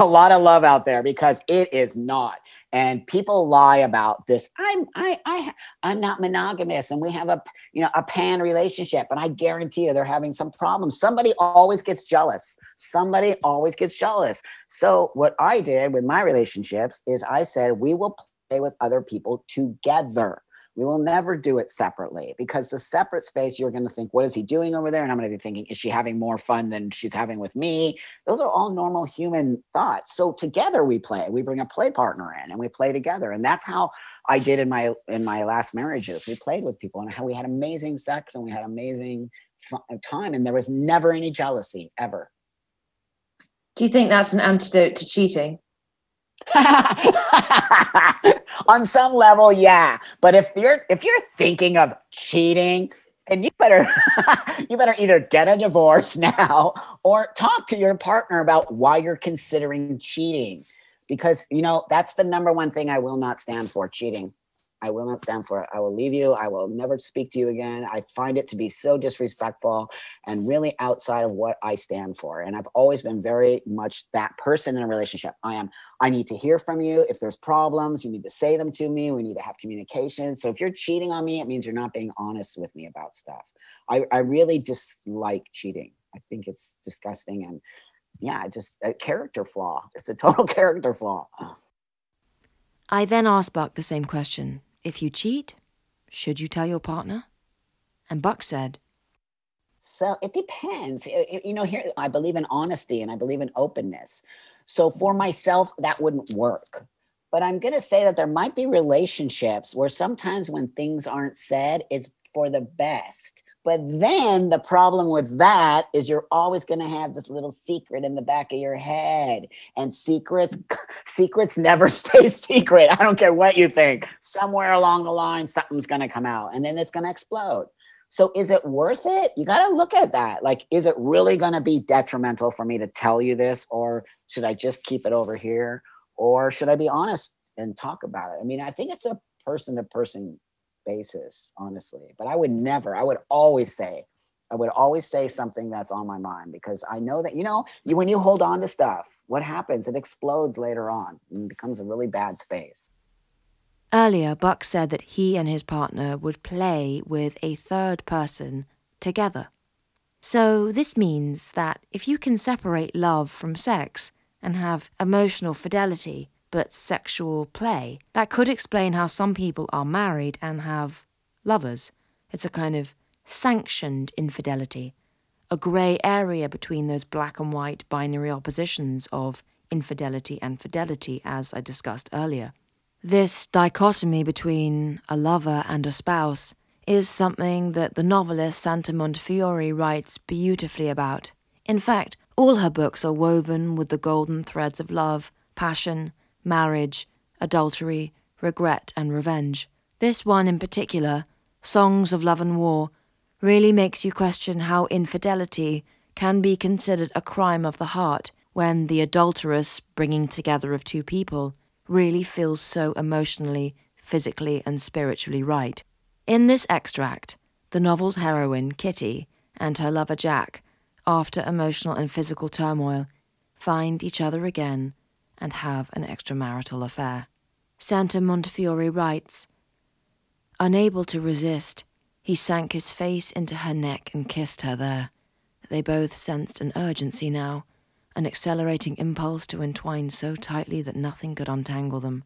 lot of love out there, because it is not. And people lie about this. I'm not monogamous, and we have a pan relationship. And I guarantee you, they're having some problems. Somebody always gets jealous. Somebody always gets jealous. So what I did with my relationships is I said, we will play with other people together. We will never do it separately, because the separate space, you're going to think, what is he doing over there? And I'm going to be thinking, is she having more fun than she's having with me? Those are all normal human thoughts. So together we play. We bring a play partner in and we play together. And that's how I did in my last marriages. We played with people, and how we had amazing sex and we had amazing time. And there was never any jealousy, ever. Do you think that's an antidote to cheating? On some level, yeah. But if you're thinking of cheating, then you better either get a divorce now or talk to your partner about why you're considering cheating. Because, you know, that's the number one thing I will not stand for, cheating. I will not stand for it. I will leave you. I will never speak to you again. I find it to be so disrespectful and really outside of what I stand for. And I've always been very much that person in a relationship. I need to hear from you. If there's problems, you need to say them to me. We need to have communication. So if you're cheating on me, it means you're not being honest with me about stuff. I really dislike cheating. I think it's disgusting. And yeah, just a character flaw. It's a total character flaw. I then asked Buck the same question. If you cheat, should you tell your partner? And Buck said, so it depends. You know, here I believe in honesty and I believe in openness. So for myself, that wouldn't work. But I'm going to say that there might be relationships where sometimes when things aren't said, it's for the best. But then the problem with that is you're always going to have this little secret in the back of your head. And secrets never stay secret. I don't care what you think. Somewhere along the line, something's going to come out, and then it's going to explode. So is it worth it? You got to look at that. Like, is it really going to be detrimental for me to tell you this? Or should I just keep it over here? Or should I be honest and talk about it? I mean, I think it's a person-to-person basis, honestly. But I would always say something that's on my mind, because I know that, you know, when you hold on to stuff, what happens? It explodes later on and becomes a really bad space. Earlier, Buck said that he and his partner would play with a third person together. So this means that if you can separate love from sex and have emotional fidelity but sexual play, that could explain how some people are married and have lovers. It's a kind of sanctioned infidelity, a grey area between those black and white binary oppositions of infidelity and fidelity, as I discussed earlier. This dichotomy between a lover and a spouse is something that the novelist Santa Montefiore writes beautifully about. In fact, all her books are woven with the golden threads of love, passion, marriage, adultery, regret and revenge. This one in particular, Songs of Love and War, really makes you question how infidelity can be considered a crime of the heart when the adulterous bringing together of two people really feels so emotionally, physically and spiritually right. In this extract, the novel's heroine, Kitty, and her lover Jack, after emotional and physical turmoil, find each other again and have an extramarital affair. Santa Montefiore writes, "Unable to resist, he sank his face into her neck and kissed her there. They both sensed an urgency now, an accelerating impulse to entwine so tightly that nothing could untangle them.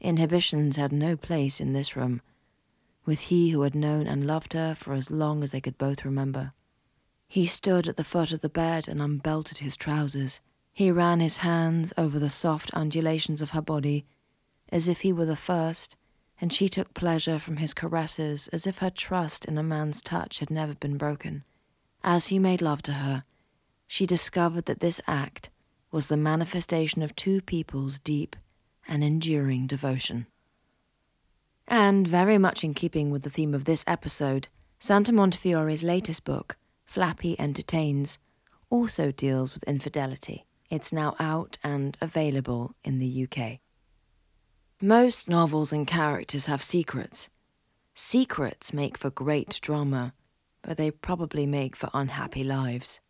Inhibitions had no place in this room, with he who had known and loved her for as long as they could both remember. He stood at the foot of the bed and unbelted his trousers. He ran his hands over the soft undulations of her body, as if he were the first, and she took pleasure from his caresses as if her trust in a man's touch had never been broken. As he made love to her, she discovered that this act was the manifestation of two people's deep and enduring devotion." And very much in keeping with the theme of this episode, Santa Montefiore's latest book, Flappy Entertains, also deals with infidelity. It's now out and available in the UK. Most novels and characters have secrets. Secrets make for great drama, but they probably make for unhappy lives.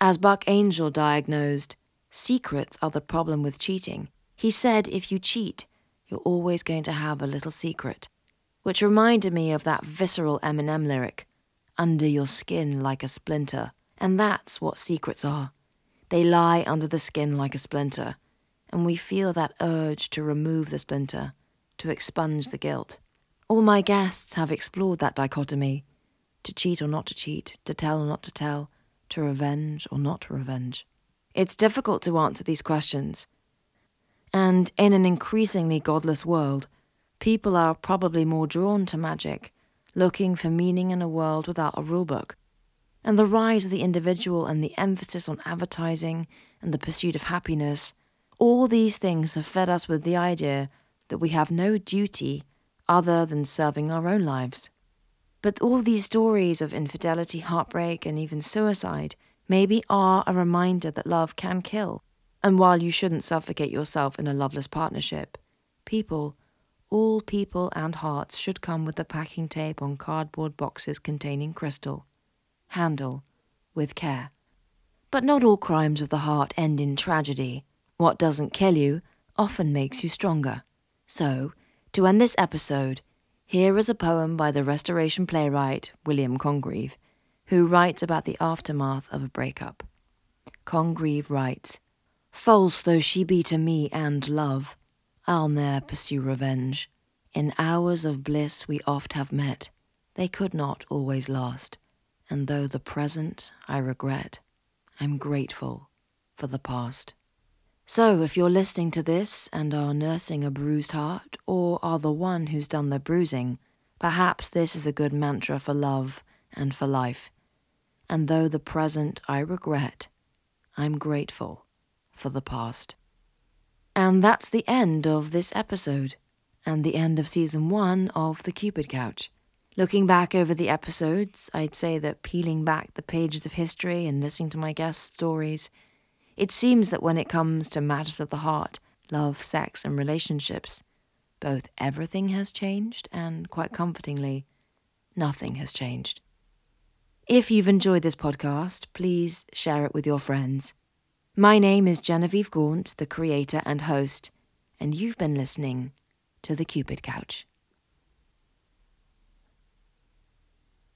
As Buck Angel diagnosed, secrets are the problem with cheating. He said if you cheat, you're always going to have a little secret, which reminded me of that visceral Eminem lyric, "under your skin like a splinter." And that's what secrets are. They lie under the skin like a splinter, and we feel that urge to remove the splinter, to expunge the guilt. All my guests have explored that dichotomy, to cheat or not to cheat, to tell or not to tell, to revenge or not to revenge. It's difficult to answer these questions, and in an increasingly godless world, people are probably more drawn to magic, looking for meaning in a world without a rulebook. And the rise of the individual and the emphasis on advertising and the pursuit of happiness, all these things have fed us with the idea that we have no duty other than serving our own lives. But all these stories of infidelity, heartbreak, and even suicide maybe are a reminder that love can kill. And while you shouldn't suffocate yourself in a loveless partnership, people, all people and hearts should come with the packing tape on cardboard boxes containing crystal. Handle with care. But not all crimes of the heart end in tragedy. What doesn't kill you often makes you stronger. So, to end this episode, here is a poem by the Restoration playwright William Congreve, who writes about the aftermath of a breakup. Congreve writes, "False though she be to me and love, I'll ne'er pursue revenge. In hours of bliss we oft have met, they could not always last. And though the present I regret, I'm grateful for the past." So if you're listening to this and are nursing a bruised heart, or are the one who's done the bruising, perhaps this is a good mantra for love and for life. And though the present I regret, I'm grateful for the past. And that's the end of this episode, and the end of season 1 of The Cupid Couch. Looking back over the episodes, I'd say that peeling back the pages of history and listening to my guest stories, it seems that when it comes to matters of the heart, love, sex, and relationships, both everything has changed and, quite comfortingly, nothing has changed. If you've enjoyed this podcast, please share it with your friends. My name is Genevieve Gaunt, the creator and host, and you've been listening to The Cupid Couch.